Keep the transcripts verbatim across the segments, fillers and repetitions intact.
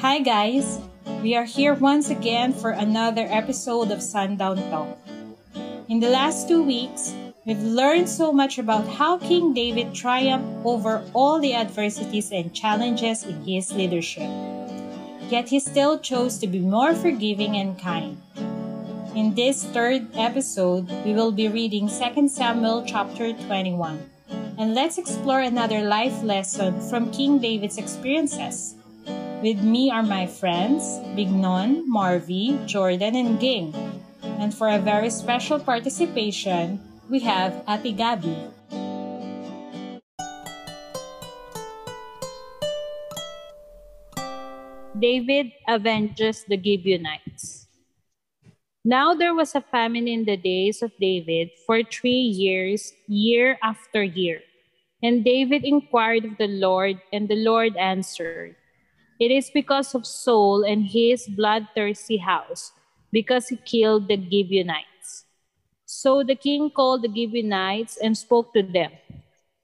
Hi guys! We are here once again for another episode of Sundown Talk. In the last two weeks, we've learned so much about how King David triumphed over all the adversities and challenges in his leadership. Yet he still chose to be more forgiving and kind. In this third episode, we will be reading Second Samuel chapter twenty-one. And let's explore another life lesson from King David's experiences. With me are my friends, Bignon, Marvi, Jordan, and Ging. And for a very special participation, we have Atigabi. David avenges the Gibeonites. Now there was a famine in the days of David for three years, year after year. And David inquired of the Lord, and the Lord answered, "It is because of Saul and his bloodthirsty house, because he killed the Gibeonites." So the king called the Gibeonites and spoke to them.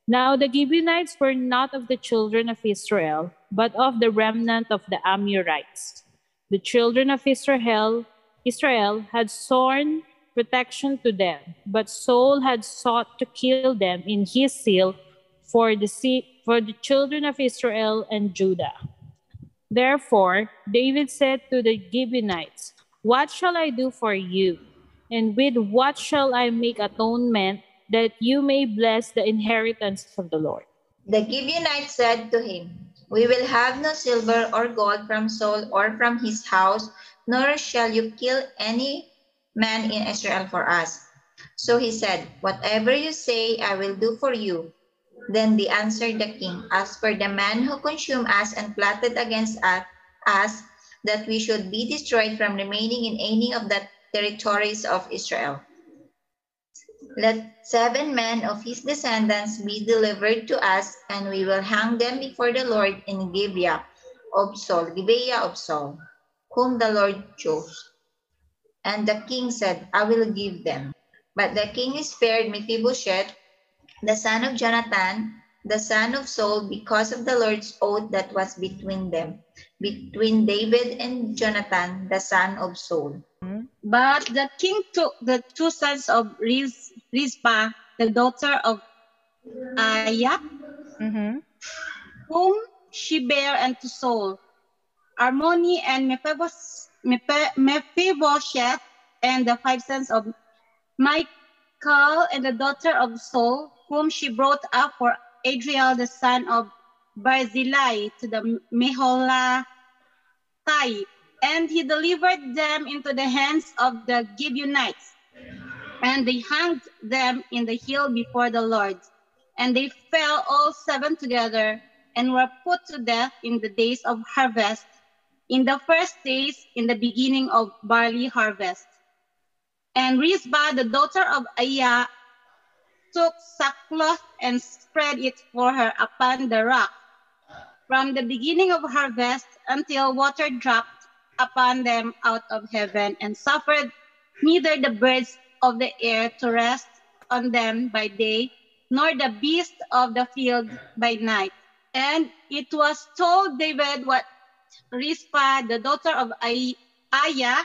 Now the Gibeonites were not of the children of Israel, but of the remnant of the Amorites. The children of Israel Israel had sworn protection to them, but Saul had sought to kill them in his zeal for the, for the children of Israel and Judah. Therefore, David said to the Gibeonites, "What shall I do for you? And with what shall I make atonement that you may bless the inheritance of the Lord?" The Gibeonites said to him, "We will have no silver or gold from Saul or from his house, nor shall you kill any man in Israel for us." So he said, "Whatever you say, I will do for you." Then they answered the king, "As for the man who consumed us and plotted against us, that we should be destroyed from remaining in any of the territories of Israel. Let seven men of his descendants be delivered to us, and we will hang them before the Lord in Gibeah of Saul, Gibeah of Saul, whom the Lord chose." And the king said, "I will give them." But the king spared Mephibosheth, the son of Jonathan, the son of Saul, because of the Lord's oath that was between them, between David and Jonathan, the son of Saul. But the king took the two sons of Riz, Rizpah, the daughter of Aiah, mm-hmm. whom she bare unto Saul, Armoni and Mephibosheth, and the five sons of Michal, and the daughter of Saul, whom she brought up for Adriel, the son of Barzillai, to the Meholatai. And he delivered them into the hands of the Gibeonites, and they hanged them in the hill before the Lord. And they fell all seven together, and were put to death in the days of harvest, in the first days, in the beginning of barley harvest. And Rizpah, the daughter of Aiah, took sackcloth and spread it for her upon the rock, from the beginning of harvest until water dropped upon them out of heaven, and suffered neither the birds of the air to rest on them by day, nor the beasts of the field by night. And it was told David what Rizpah, the daughter of Aiah,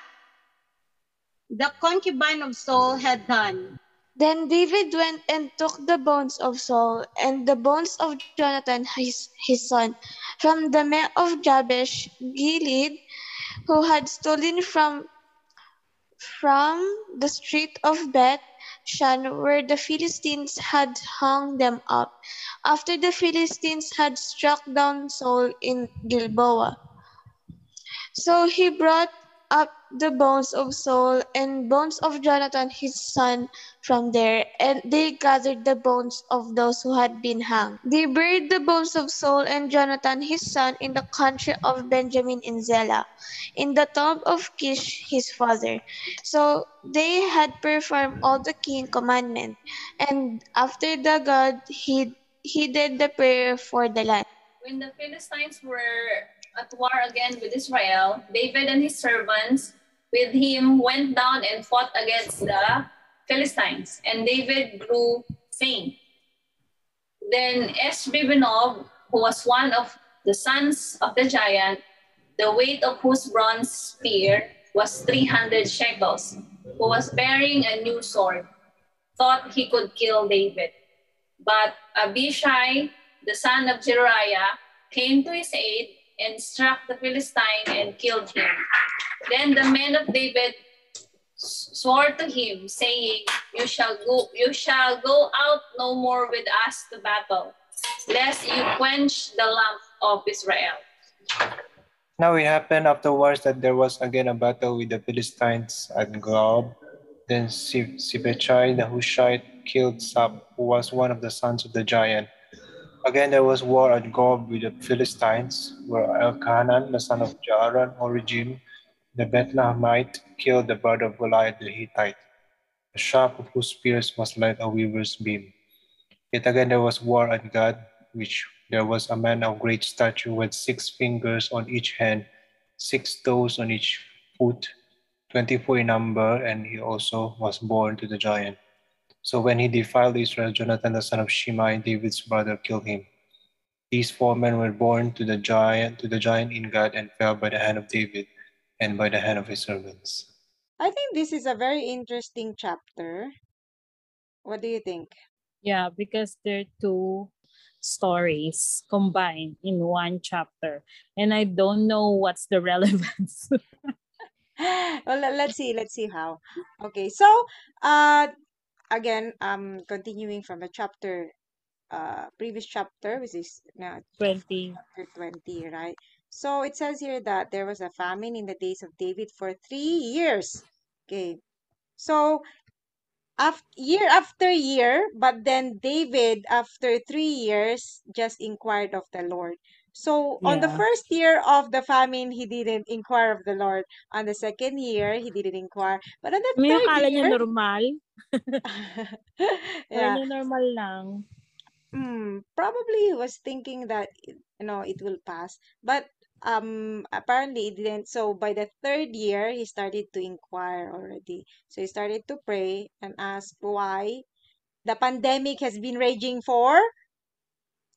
the concubine of Saul, had done. Then David went and took the bones of Saul and the bones of Jonathan, his, his son, from the men of Jabesh Gilead, who had stolen from, from the street of Beth Shan, where the Philistines had hung them up, after the Philistines had struck down Saul in Gilboa. So he brought up the bones of Saul and bones of Jonathan his son from there, and they gathered the bones of those who had been hanged. They buried the bones of Saul and Jonathan his son in the country of Benjamin in Zela, in the tomb of Kish his father. So they had performed all the king's commandment, and after the God he, he did the prayer for the land. When the Philistines were at war again with Israel, David and his servants with him went down and fought against the Philistines, and David grew faint. Then Eshbibenob, who was one of the sons of the giant, the weight of whose bronze spear was three hundred shekels, who was bearing a new sword, thought he could kill David. But Abishai, the son of Jeriah, came to his aid and struck the Philistine and killed him. Then the men of David swore to him, saying, You shall go, you shall go out no more with us to battle, lest you quench the lamp of Israel. Now it happened afterwards that there was again a battle with the Philistines at Gilboa. Then Sibechai the Hushite killed Sab, who was one of the sons of the giant. Again there was war at Gilboa with the Philistines, where Elkanan, the son of Ja'aran, or Rejim, the Bethlehemite, killed the brother of Goliath the Hittite, the shaft of whose spears was like a weaver's beam. Yet again there was war at Gad, which there was a man of great stature with six fingers on each hand, six toes on each foot, twenty-four in number, and he also was born to the giant. So when he defiled Israel, Jonathan the son of Shimei, David's brother, killed him. These four men were born to the giant, to the giant in Gad, and fell by the hand of David and by the hand of his servants. I think this is a very interesting chapter. What do you think? Yeah, because there are two stories combined in one chapter, and I don't know what's the relevance. Well, let's see. Let's see how. Okay, so uh, again, um, continuing from the chapter, uh, previous chapter, which is now twenty, twenty, right? So it says here that there was a famine in the days of David for three years. Okay, so after year after year, but then David after three years just inquired of the Lord. So yeah. On the first year of the famine, he didn't inquire of the Lord. On the second year, he didn't inquire. But on the May third year, normal. Yeah. normal lang. Mm, probably he was thinking that you know it will pass, but um apparently it didn't. So by the third year, he started to inquire already. So he started to pray and ask why the pandemic has been raging for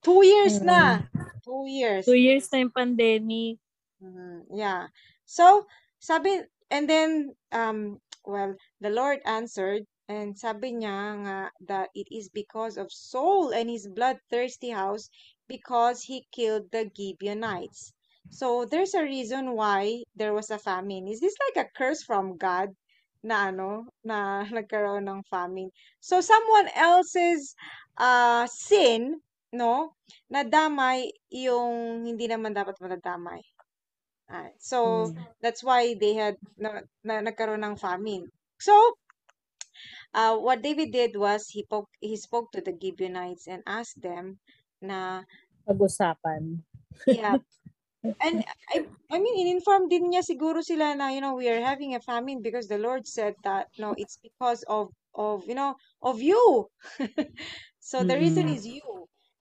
two years mm. na. Two years. Two years na yung pandemic. Mm, yeah. So, sabi, and then, um, well, the Lord answered, and sabi niya nga that it is because of Saul and his bloodthirsty house, because he killed the Gibeonites. So, there's a reason why there was a famine. Is this like a curse from God na ano, na nagkaroon ng famine? So, someone else's uh, sin, no, nadamay yung hindi naman dapat madadamay. Ah, so, mm. that's why they had, na, na, nagkaroon ng famine. So, uh, what David did was, he, po- he spoke to the Gibeonites and asked them na, pag-usapan. Yeah. And, I, I mean, in-inform din niya siguro sila na, you know, we are having a famine because the Lord said that, no, it's because of, of you know, of you. So, the mm. reason is you.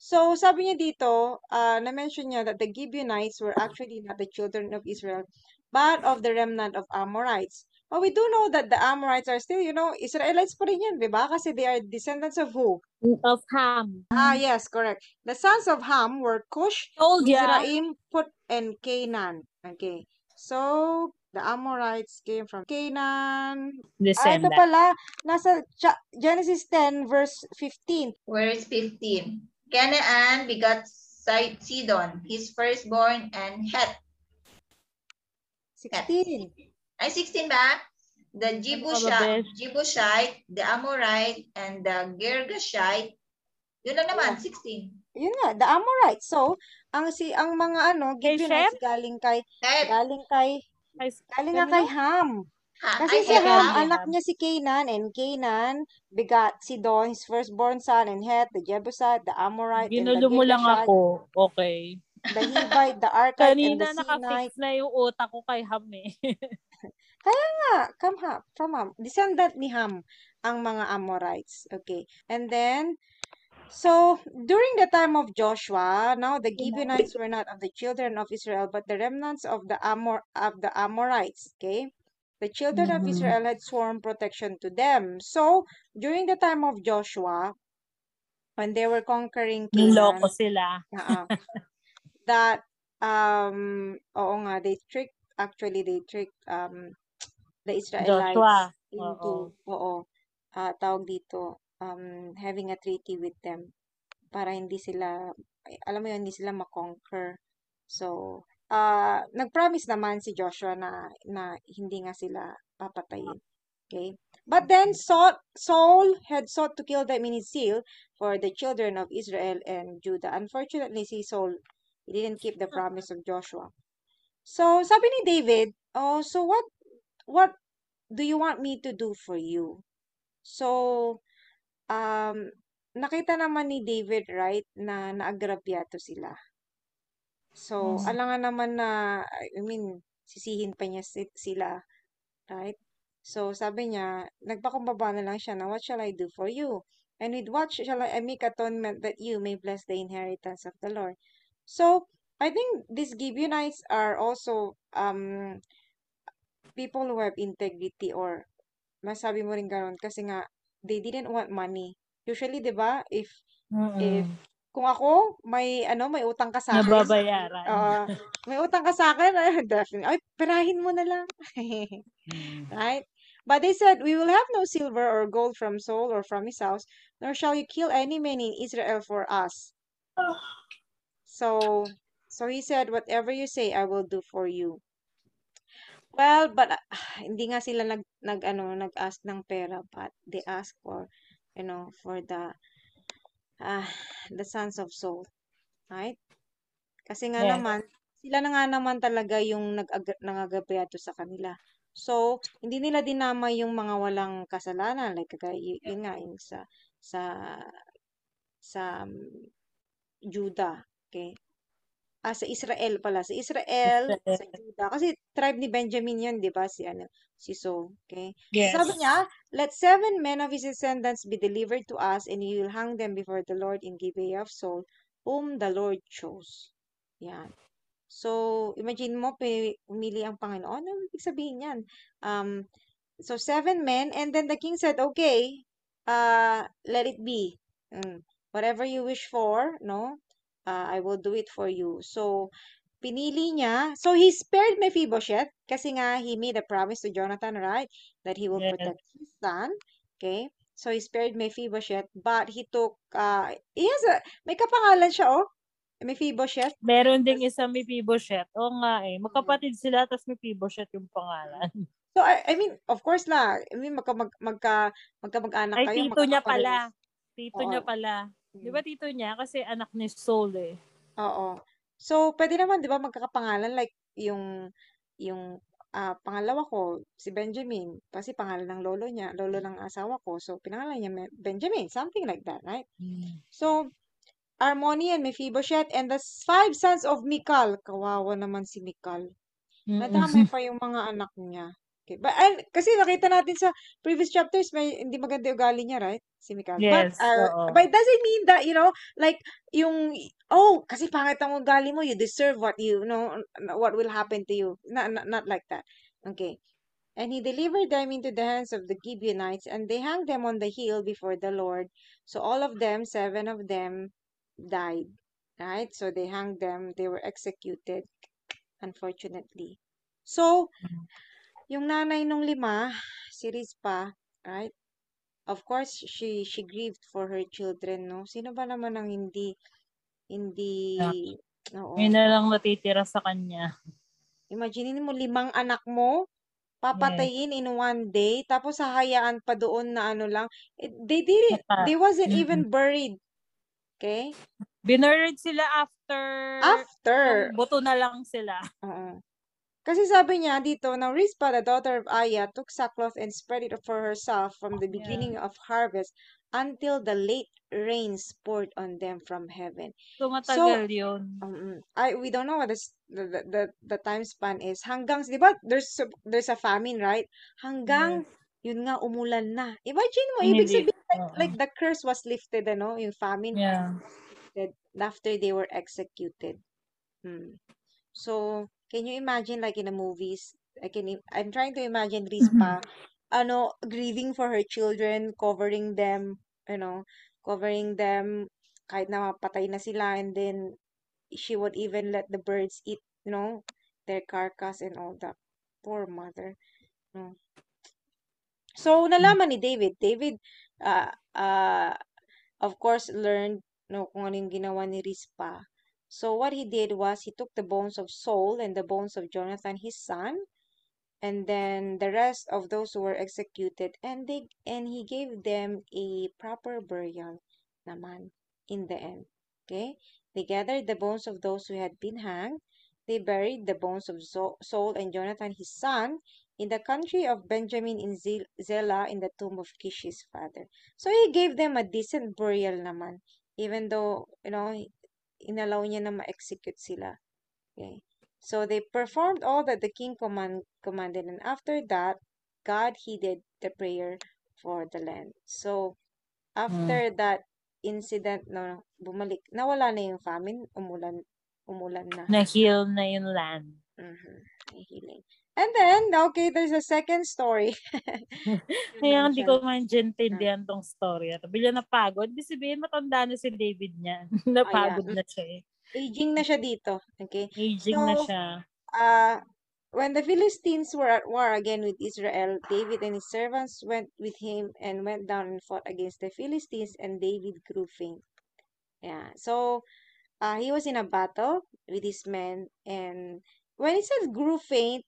So, sabi niya dito, uh, na-mention niya that the Gibeonites were actually not the children of Israel, but of the remnant of Amorites. But we do know that the Amorites are still, you know, Israelites pa rin yan, di ba? Kasi they are descendants of who? Of Ham. Ah, yes, correct. The sons of Ham were Cush, Mizraim, Put, and Canaan. Okay. So, the Amorites came from Canaan. Ah, ito pala, nasa Genesis ten, verse fifteen. Where is fifteen? Canaan begot Sidon, his firstborn, and Heth. sixteen. Ay, sixteen ba? The Jebushite, the Amorite, and the Girgashite. Yun lang naman, sixteen. Yun nga, the Amorite. So, ang si ang mga ano, Gibeonites galing kay, galing kay, galing nga kay Ham. Kasi si Ham, anak niya si Canaan, and Canaan begat Sidon, his firstborn son, and Heth, the Jebusite, the Amorite, Ginulo and the Gilead. Ginulo mo lang ako. Okay. The Hivite, the Archite, and the Sinite. Kanina nakafix na yung utak ko kay Ham eh. Kaya nga, come Ham, from Ham. Descendant ni Ham, ang mga Amorites. Okay. And then, so, during the time of Joshua, now the Gibeonites were not of the children of Israel, but the remnants of the Amor of the Amorites. Okay? The children of Israel had sworn protection to them. So, during the time of Joshua, when they were conquering Canaan, loko sila. uh-uh, that Um, oo nga, they tricked, actually they tricked um, the Israelites Joshua. into, oo, oo uh, tawag dito, um, having a treaty with them para hindi sila, alam mo yun, hindi sila makonquer. So, uh, nag-promise naman si Joshua na, na hindi nga sila papatayin. Okay? But then Saul, Saul had sought to kill them in his zeal for the children of Israel and Judah. Unfortunately, si Saul he didn't keep the promise of Joshua. So, sabi ni David, oh, so what what do you want me to do for you? So, um, nakita naman ni David, right, na naagrabyado sila. So, mm-hmm. alangan naman na, I mean, sisihin pa niya sila, right? So, sabi niya, nagpakumbaba na lang siya na, what shall I do for you? And with what shall I make atonement that you may bless the inheritance of the Lord? So, I think these Gibeonites are also um, people who have integrity or masabi mo rin gano'n kasi nga, they didn't want money. Usually, di ba, if, mm-hmm. if, kung ako, may, ano, may utang ka sa akin. Nababayaran. Uh, may utang ka sa akin, uh, definitely. Ay, perahin mo na lang. Right? But they said, we will have no silver or gold from Saul or from his house, nor shall you kill any man in Israel for us. Oh. So, so he said, whatever you say, I will do for you. Well, but uh, hindi nga sila nag, nag ano, nag-ask ng pera, but they asked for, you know, for the, uh, the sons of Saul, right? Kasi nga yeah. naman, sila na nga naman talaga yung nag-agabiyato sa kanila. So, hindi nila dinama yung mga walang kasalanan, like kagaya yun nga yung sa, sa, sa um, Judah. Okay. Ah, sa Israel pala. Sa Israel, sa Judah. Kasi tribe ni Benjamin yun, di ba? Si, ano, si So. Okay? Yes. So, sabi niya, let seven men of his descendants be delivered to us and you will hang them before the Lord in Gibeah of Saul, whom the Lord chose. Yan. So, imagine mo, pumili ang Panginoon. Ano ibig sabihin yan? Um, so, seven men and then the king said, okay, uh, let it be. Mm. Whatever you wish for, no? Uh, I will do it for you. So, pinili niya. So, he spared Mephibosheth kasi nga, he made a promise to Jonathan, right? That he will yeah. protect his son. Okay? So, he spared Mephibosheth but he took, uh, he has a, may kapangalan siya, oh. Mephibosheth. Meron ding isang Mephibosheth. Oo nga eh. Magkapatid sila tapos Mephibosheth yung pangalan. So, I, I mean, of course la. I mean, magka, mag, magka, magkamag-anak kayo. Ay, tito niya pala. Tito oh. niya pala. Di ba tito niya? Kasi anak ni Saul eh. Oo. So, pwede naman, di ba, magkakapangalan like yung, yung uh, pangalawa ko, si Benjamin, kasi pangalan ng lolo niya, lolo ng asawa ko. So, pinangalan niya Benjamin, something like that, right? Mm. So, Armoni and Mephibosheth and the five sons of Michal. Kawawa naman si Michal. Mm-hmm. Nadami pa yung mga anak niya. Okay. But, and, kasi nakita natin sa previous chapters, may hindi maganda yung ugali niya, right? Si Michal. Yes, but, uh, but it doesn't mean that, you know, like, yung, oh, kasi pangit ang ugali mo, you deserve what you, you know, what will happen to you. Not, not, not like that. Okay. And he delivered them into the hands of the Gibeonites, and they hanged them on the hill before the Lord. So all of them, seven of them, died. Right? So they hanged them, they were executed, unfortunately. So, yung nanay nung lima, si Rizpah, right? Of course, she she grieved for her children, no? Sino ba naman ang hindi, hindi, yeah. oo. May na lang matitira sa kanya. Imagine mo, limang anak mo, papatayin yeah. in one day, tapos hahayaan pa doon na ano lang. They didn't, they wasn't mm-hmm. even buried. Okay? Binuried sila after. After. Buto na lang sila. Oo. Uh-uh. Kasi sabi niya dito, now Rizpah, the daughter of Aiah, took sackcloth and spread it for herself from the beginning yeah. of harvest until the late rains poured on them from heaven. So, matagal so, yun. Um, I, we don't know what this, the, the, the time span is. Hanggang, di ba, there's, there's a famine, right? Hanggang, yes. yun nga, umulan na. Imagine mo, ibig sabihin, like, like the curse was lifted, ano, yung famine yeah. was lifted after they were executed. Hmm. So, can you imagine like in the movies? I can. I'm trying to imagine Rizpah, ano, grieving for her children, covering them, you know, covering them, kahit na mapatay na sila, and then she would even let the birds eat, you know, their carcass and all that. Poor mother. No. So, nalaman ni David. David, uh, uh, of course, learned no, kung ano yung ginawa ni Rizpah. So, what he did was, he took the bones of Saul and the bones of Jonathan, his son, and then the rest of those who were executed, and they and he gave them a proper burial naman in the end. Okay? They gathered the bones of those who had been hanged. They buried the bones of Saul and Jonathan, his son, in the country of Benjamin in Zela, in the tomb of Kish, his father. So, he gave them a decent burial naman. Even though, you know, inalaw niya na ma-execute sila. Okay. So, they performed all that the king command, commanded. And after that, God heeded the prayer for the land. So, after mm. that incident, no, bumalik, nawala na yung famine, umulan, umulan na. Na-heal na yung land. Mm-hmm. Na-healing. And then, okay, there's a second story. Kaya hindi ko maintindihan tong story. Bila napagod, bisibihin matanda na si David niya. Napagod na siya eh. Aging na siya dito. Okay? Aging so, na siya. Uh, when the Philistines were at war again with Israel, David and his servants went with him and went down and fought against the Philistines, and David grew faint. Yeah. So, uh, he was in a battle with his men, and when it says grew faint,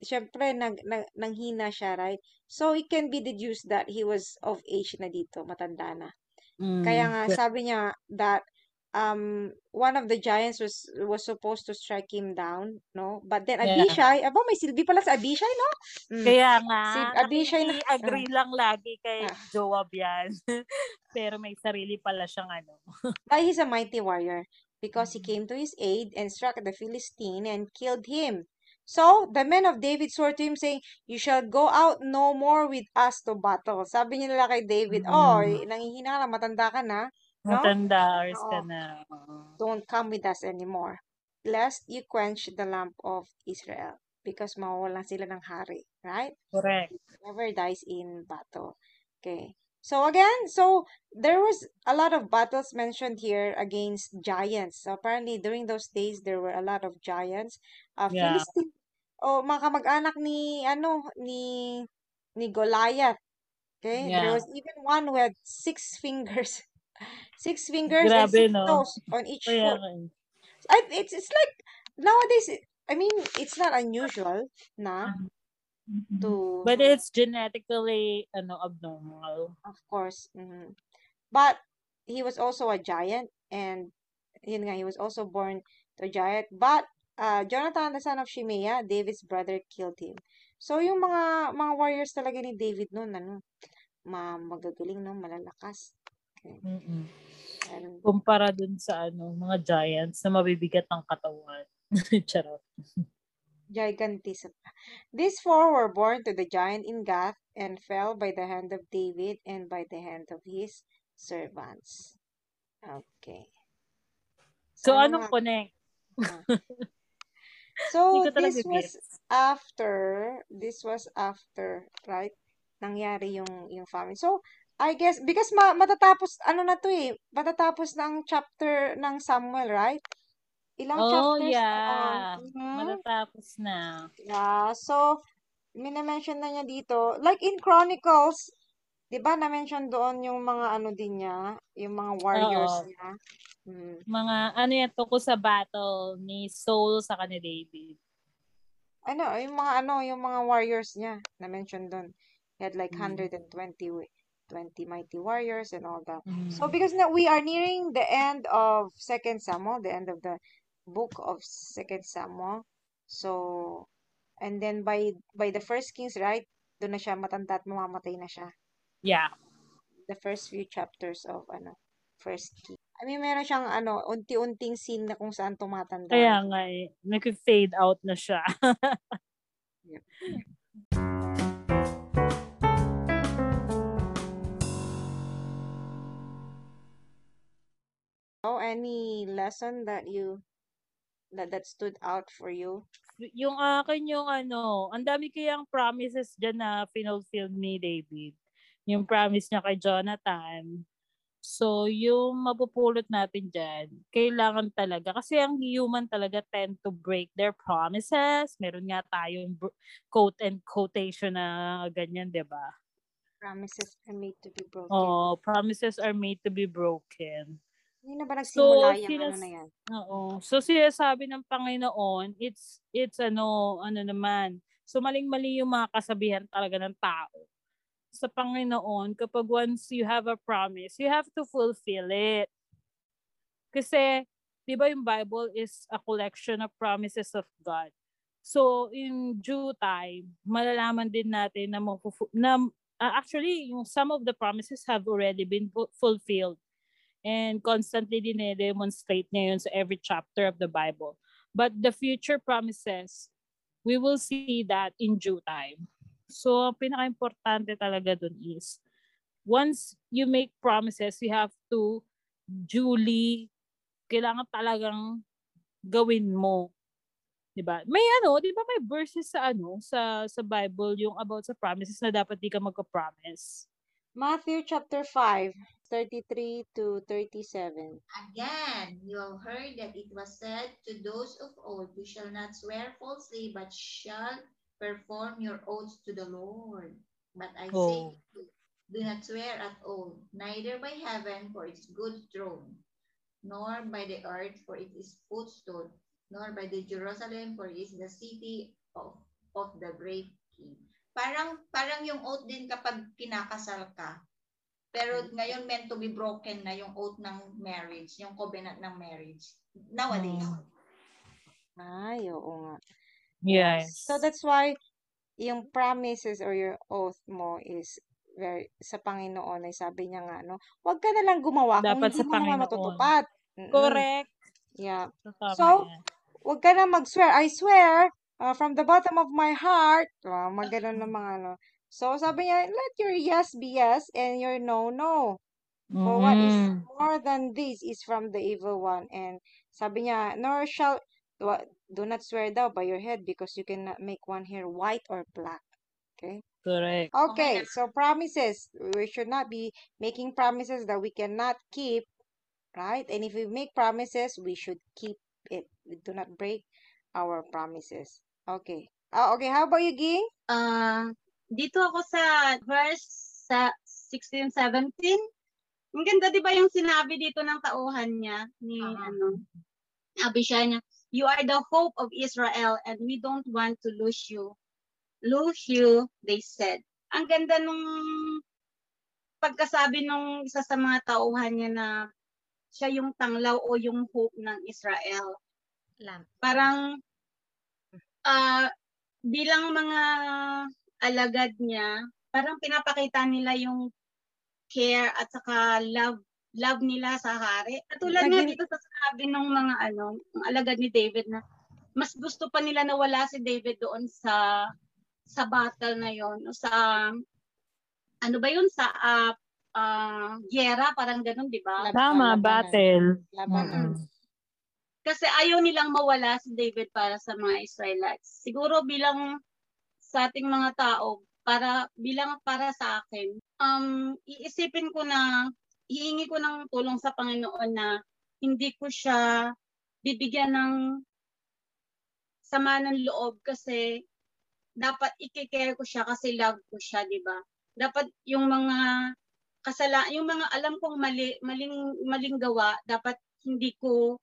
syempre, nag, nag, nanghina siya, right? So, it can be deduced that he was of age na dito, matanda na. Mm. Kaya nga, sabi niya that um, one of the giants was was supposed to strike him down, no? But then, Abishai, yeah. Aba, may silbi pala sa Abishai, no? Mm. Kaya nga, si Abishai na, agree uh, lang lagi kay uh, Joab yan. Pero may sarili pala siyang ano. But he's a mighty warrior because he came to his aid and struck the Philistine and killed him. So, the men of David swore to him, saying, "You shall go out no more with us to battle." Sabi niya nila kay David, mm. oh, nangihina ka na, matanda ka na. No? Matanda, ours ka na. Don't come with us anymore. Lest you quench the lamp of Israel. Because mawawalan sila ng hari. Right? Correct. Never dies in battle. Okay. So, again, so, there was a lot of battles mentioned here against giants. So, apparently, during those days, there were a lot of giants. Uh, yeah. Philistine o mga kamag-anak ni ano ni ni Goliath. Okay? Yeah. There was even one who had six fingers. Six fingers Grabe, and six no? toes on each oh, yeah. foot. It's it's like nowadays, I mean, it's not unusual na to but it's genetically ano abnormal. Of course. Mm-hmm. But he was also a giant, and yun nga, he was also born to a giant, but Uh, Jonathan, the son of Shimea, David's brother, killed him. So, yung mga mga warriors talaga ni David noon, ano, magagaling, no, malalakas. Okay. Um, Kumpara dun sa ano, mga giants na mabibigat ng katawan. Charot. Gigantism. These four were born to the giant in Gath and fell by the hand of David and by the hand of his servants. Okay. So, so anong mga... connect? So, this was after, this was after, right? Nangyari yung, yung famine. So, I guess, because ma- matatapos, ano na to eh, matatapos ng chapter ng Samuel, right? Ilang oh, chapters? Oh, yeah. Uh, mm-hmm. Matatapos na. Yeah. So, minamention na niya dito. Like in Chronicles, di ba, na-mention doon yung mga ano din niya, yung mga warriors oh. niya. Hmm. Mga, ano yan, toko sa battle ni Saul sa kanya David. Ano, yung mga ano, yung mga warriors niya, na-mention doon. He had like hmm. one hundred twenty mighty warriors and all that. Hmm. So, because now we are nearing the end of Second Samuel, the end of the book of Second Samuel. So, and then by by the First Kings, right, doon na siya matanda at mamamatay na siya. Yeah. The first few chapters of ano, First Kings. I mean, meron siyang, ano, unti-unting scene na kung saan tumatanda. Kaya nga eh. Nag-fade out na siya. Yep. Oh, any lesson that you, that, that stood out for you? Yung akin yung, ano, ang dami kayang promises dyan na pinulfilled ni David. Yung promise niya kay Jonathan, So, yung mapupulot natin dyan, kailangan talaga. Kasi ang human talaga tend to break their promises. Meron nga tayong quote and quotation na ganyan, di ba? Promises are made to be broken. Oh, promises are made to be broken. Hindi na ba nagsimula so, yung sinas- ano na yan? Oo. So, sinasabi ng Panginoon, it's, it's ano, ano naman. So, maling-mali yung mga kasabihan talaga ng tao. Sa Panginoon, kapag once you have a promise, you have to fulfill it. Kasi, di ba yung Bible is a collection of promises of God. So, in due time, malalaman din natin na, mapufu- na uh, actually, yung some of the promises have already been bu- fulfilled. And constantly din i-demonstrate niya yun sa every chapter of the Bible. But the future promises, we will see that in due time. So, ang pinaka-importante talaga dun is, once you make promises, you have to duly, kailangan talagang gawin mo. Diba? May ano, di ba may verses sa ano, sa, sa Bible, yung about sa promises na dapat di ka magka-promise? Matthew chapter five, thirty-three to thirty-seven. Again, you have heard that it was said to those of old, you shall not swear falsely, but shall perform your oaths to the Lord. But I oh. say to you, do not swear at all, neither by heaven, for its good throne, nor by the earth, for it is footstool, nor by the Jerusalem, for it is the city of, of the great king. Parang, parang yung oath din kapag kinakasal ka. Pero ngayon, meant to be broken na yung oath ng marriage, yung covenant ng marriage. Nowadays. Hmm. Ay, oo nga. Yes. So that's why yung promises or your oath mo is very sa Panginoon ay sabi niya nga no, wag ka na lang gumawa kung dapat hindi mo naman matutupad. Correct. Yeah. Totoo so yan. Wag ka na mag-swear. I swear uh, from the bottom of my heart. Uh, Magano'n ng mga ano. So sabi niya, let your yes be yes and your no no. Mm-hmm. For what is more than this is from the evil one. And sabi niya, nor shall do not swear daw by your head because you cannot make one hair white or black. Okay? Correct. Okay, so promises. We should not be making promises that we cannot keep, right? And if we make promises, we should keep it. We do not break our promises. Okay. Uh, okay, how about you, Ging? Uh, dito ako sa verse sa sixteen seventeen. Ang ganda, di ba yung sinabi dito ng tauhan niya? Ni, uh-huh. ano, Abishai niya. You are the hope of Israel and we don't want to lose you. Lose you, they said. Ang ganda nung pagkasabi nung isa sa mga tauhan niya na siya yung tanglaw o yung hope ng Israel. Lam. Parang uh, bilang mga alagad niya, parang pinapakita nila yung care at saka love love nila sa hari. At tulad nga dito sa sabi ng mga ano, ng alagad ni David na mas gusto pa nila na wala si David doon sa sa battle na yon o sa ano ba yun sa uh, uh, giyera parang ganun, di ba? Tama, labanan. Battle. Labanan. Mm-hmm. Kasi ayaw nilang mawala si David para sa mga Israelites. Siguro bilang sa ating mga tao, para bilang para sa akin, um iisipin ko na hihingi ko ng tulong sa Panginoon na hindi ko siya bibigyan ng sama ng loob kasi dapat i-care ko siya kasi love ko siya, di ba? Dapat yung mga kasala, yung mga alam kong mali, maling, maling gawa, dapat hindi ko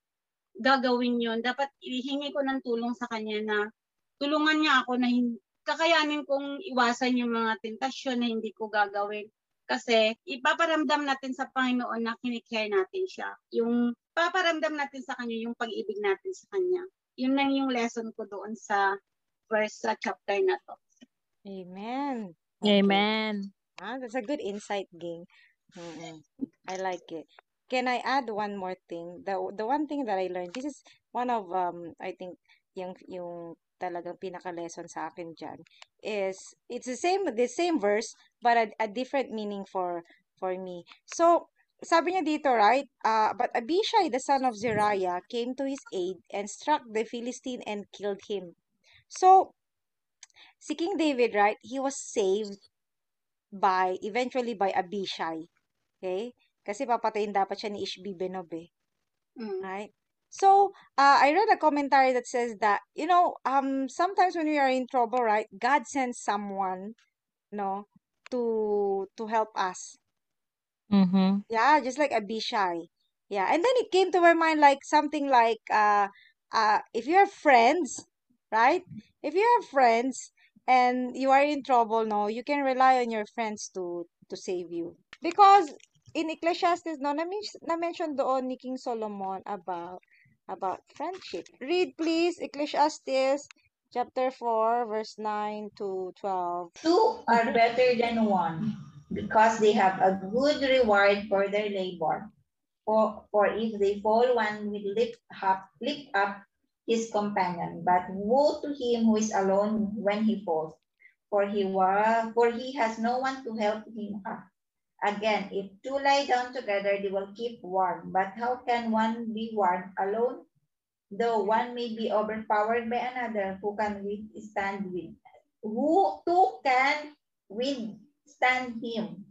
gagawin yun. Dapat hihingi ko ng tulong sa kanya na tulungan niya ako na hin- kakayanin kong iwasan yung mga tentasyon na hindi ko gagawin. Kasi ipaparamdam natin sa Panginoon na kinikare natin siya. Yung paparamdam natin sa Kanya, yung pag-ibig natin sa Kanya. Yun lang yung lesson ko doon sa verse sa chapter na to. Amen. Okay. Amen. Ah, that's a good insight, Ging. Mm-hmm. I like it. Can I add one more thing? The the one thing that I learned, this is one of, um I think, yung yung talagang pinaka-lesson sa akin dyan, is, it's the same, the same verse, but a, a different meaning for, for me. So, sabi niya dito, right? Uh, but Abishai, the son of Jeriah, came to his aid and struck the Philistine and killed him. So, si King David, right? He was saved by, eventually by Abishai. Okay? Kasi papatayin dapat siya ni Eshbibenob eh. Mm. Right? So, uh, I read a commentary that says that, you know, um, sometimes when we are in trouble, right, God sends someone, no, to to help us. Mm-hmm. Yeah, just like Abishai. Yeah, and then it came to my mind like something like, uh, uh, if you have friends, right? If you have friends and you are in trouble, no, you can rely on your friends to to save you. Because in Ecclesiastes, no, na-mention doon ni King Solomon about about friendship. Read please Ecclesiastes chapter four verse nine to twelve. Two are better than one because they have a good reward for their labor. For, for if they fall, one will lift up, lift up his companion. But woe to him who is alone when he falls, for he wa- for he has no one to help him up. Again, if two lie down together, they will keep warm. But how can one be warm alone? Though one may be overpowered by another, who can withstand with who two can withstand him?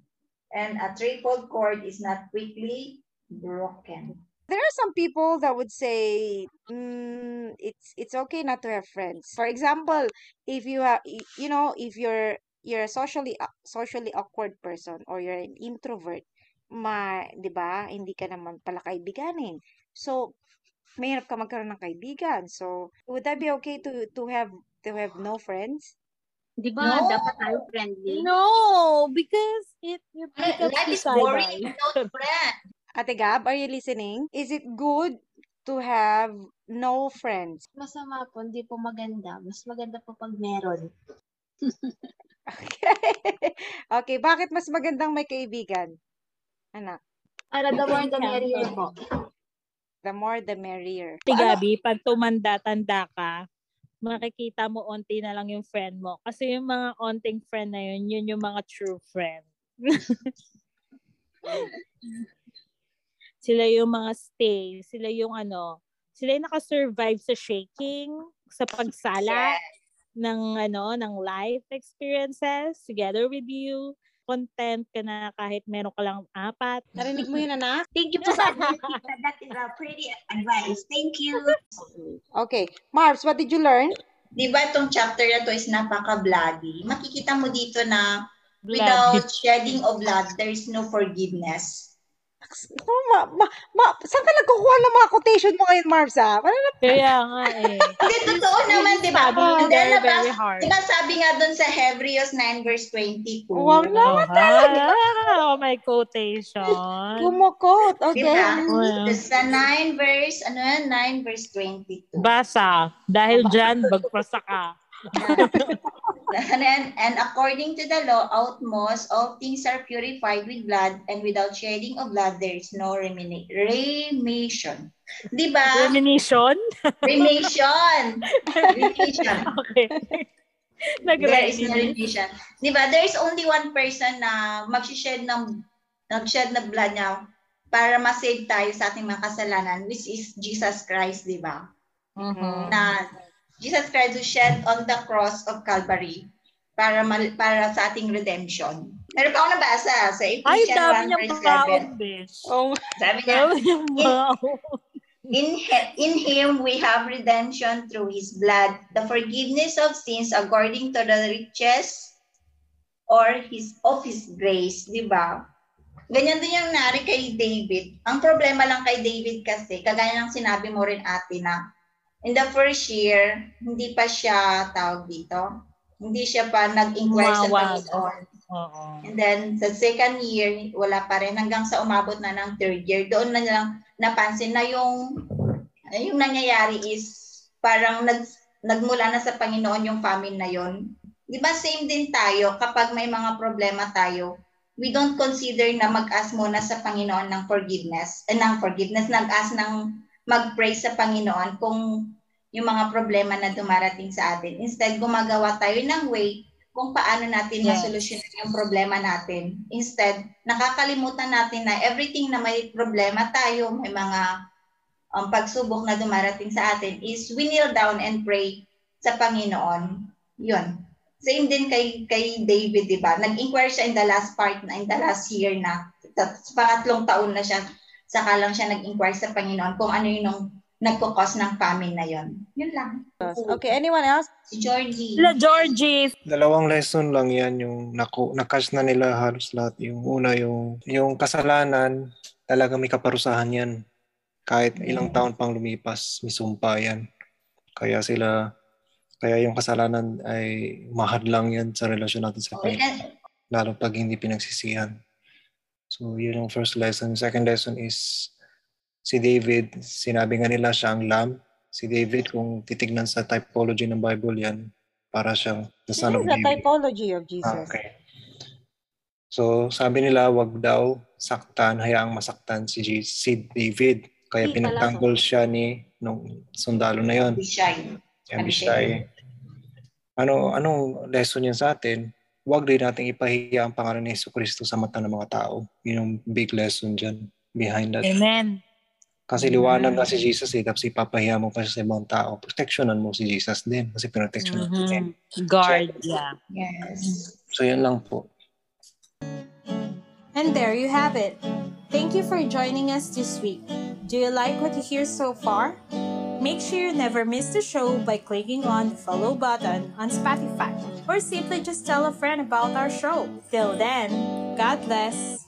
And a threefold cord is not quickly broken. There are some people that would say mm, it's it's okay not to have friends. For example, if you have, you know, if you're you're a socially uh, socially awkward person or you're an introvert, ma, 'di ba? Hindi ka naman pala kaibiganin. So, mahirap ka magkaroon ng kaibigan. So, would that be okay to to have to have no friends? 'Di ba? No. Dapat tayo friendly. No, because it you life is boring without friends. Ate Gab, are you listening? Is it good to have no friends? Masama po, hindi po maganda. Mas maganda po pag meron. Okay. Okay, bakit mas magandang may kaibigan? Anak. Para the more the merrier po. The more the merrier. Tigabi, pag tumanda-tanda ka, makikita mo onti na lang yung friend mo. Kasi yung mga onting friend na yun, yun yung mga true friend. Sila yung mga stay, sila yung ano, sila yung nakasurvive sa shaking, sa pagsala. Yes. ng ano ng life experiences together with you. Content ka na kahit meron ka lang apat. Narinig mo yun, anak? Thank you po sa that is a pretty advice. Thank you. Okay. Marbs, what did you learn? Diba itong chapter na to is napaka-bloody. Makikita mo dito na without shedding of blood, there is no forgiveness. Oh, ma, ma, ma, saan ka nagkukuha ng mga quotation mo ngayon, Marbs, ha? Kaya nga eh. Hindi, totoo naman, di ba? Very, very, very hard. Diba sabi nga dun sa Hebrews nine verse twenty-two. Wow, naman talaga. Oh, my quotation. Kumukot, okay. Diba? Sa nine verse, ano yan? nine verse twenty-two. Basa. Dahil dyan, bagpasa ka. And, then, and according to the law, outmost, all things are purified with blood, and without shedding of blood, there is no remini- remission. Diba? Remission? Remission. Remission. Okay. There is no remission. Diba? There is only one person na mag-shed ng, mag-shed ng blood niya para ma-save tayo sa ating mga kasalanan, which is Jesus Christ, diba? Mm-hmm. Na Jesus Christ was shed on the cross of Calvary para mal, para sa ating redemption. Meron pa ako nabasa sa Ephesians one verse eleven. Oh, sabi niya, in, in, in Him we have redemption through His blood, the forgiveness of sins according to the riches or His of His grace, di ba? Ganyan din yung nari kay David. Ang problema lang kay David kasi, kagaya ng sinabi mo rin ate na, in the first year, hindi pa siya tawag dito. Hindi siya pa nag-inquire wow, sa Panginoon. Wow. Uh-uh. And then, sa second year, wala pa rin. Hanggang sa umabot na ng third year, doon na lang napansin na yung, yung nangyayari is parang nag, nagmula na sa Panginoon yung famine na yon. Di ba same din tayo kapag may mga problema tayo? We don't consider na mag-ask muna sa Panginoon ng forgiveness. Eh, ng forgiveness, nag-ask ng mag-pray sa Panginoon kung yung mga problema na dumarating sa atin. Instead, gumagawa tayo ng way kung paano natin yes. masolusyonan yung problema natin. Instead, nakakalimutan natin na everything na may problema tayo, may mga um, pagsubok na dumarating sa atin, is we kneel down and pray sa Panginoon. Yun. Same din kay, kay David, di ba? Nag-inquire siya in the last part, na in the last year na Pangatlong taon na siya, saka lang siya nag-inquire sa Panginoon kung ano yung nagkukos ng famine na yon. Yun lang. Okay, anyone else? Si Georgie. La Georgie. Dalawang lesson lang yan yung naku, na-catch na nila halos lahat. Yung una, yung, yung kasalanan, talaga may kaparusahan yan. Kahit ilang taon pang lumipas, may sumpa yan. Kaya sila, kaya yung kasalanan ay mahal lang yan sa relasyon natin sa Panginoon. Lalo pag hindi pinagsisihan. So yun yung first lesson. Second lesson is, si David, sinabi nga nila siya ang lamb. Si David, kung titignan sa typology ng Bible yan, para siyang the son of David. This is the typology of Jesus. Ah, okay. So, sabi nila, wag daw saktan, hayaang masaktan si, Jesus, si David. Kaya pinagtanggol siya ni nung sundalo na yon. Abishai. Abishai. Ano, anong lesson yan sa atin? Wag din natin ipahiya ang pangalan ni Jesucristo sa mata ng mga tao. Yun yung big lesson dyan behind that. Amen. Kasi liwanag na si Jesus eh, tapos ipapahiya mo pa siya sa ibang tao. Protectionan mo si Jesus din, kasi protectionan mm-hmm. din. Guard, so, yeah. Yes. So, yan lang po. And there you have it. Thank you for joining us this week. Do you like what you hear so far? Make sure you never miss the show by clicking on the follow button on Spotify, or simply just tell a friend about our show. Till then, God bless.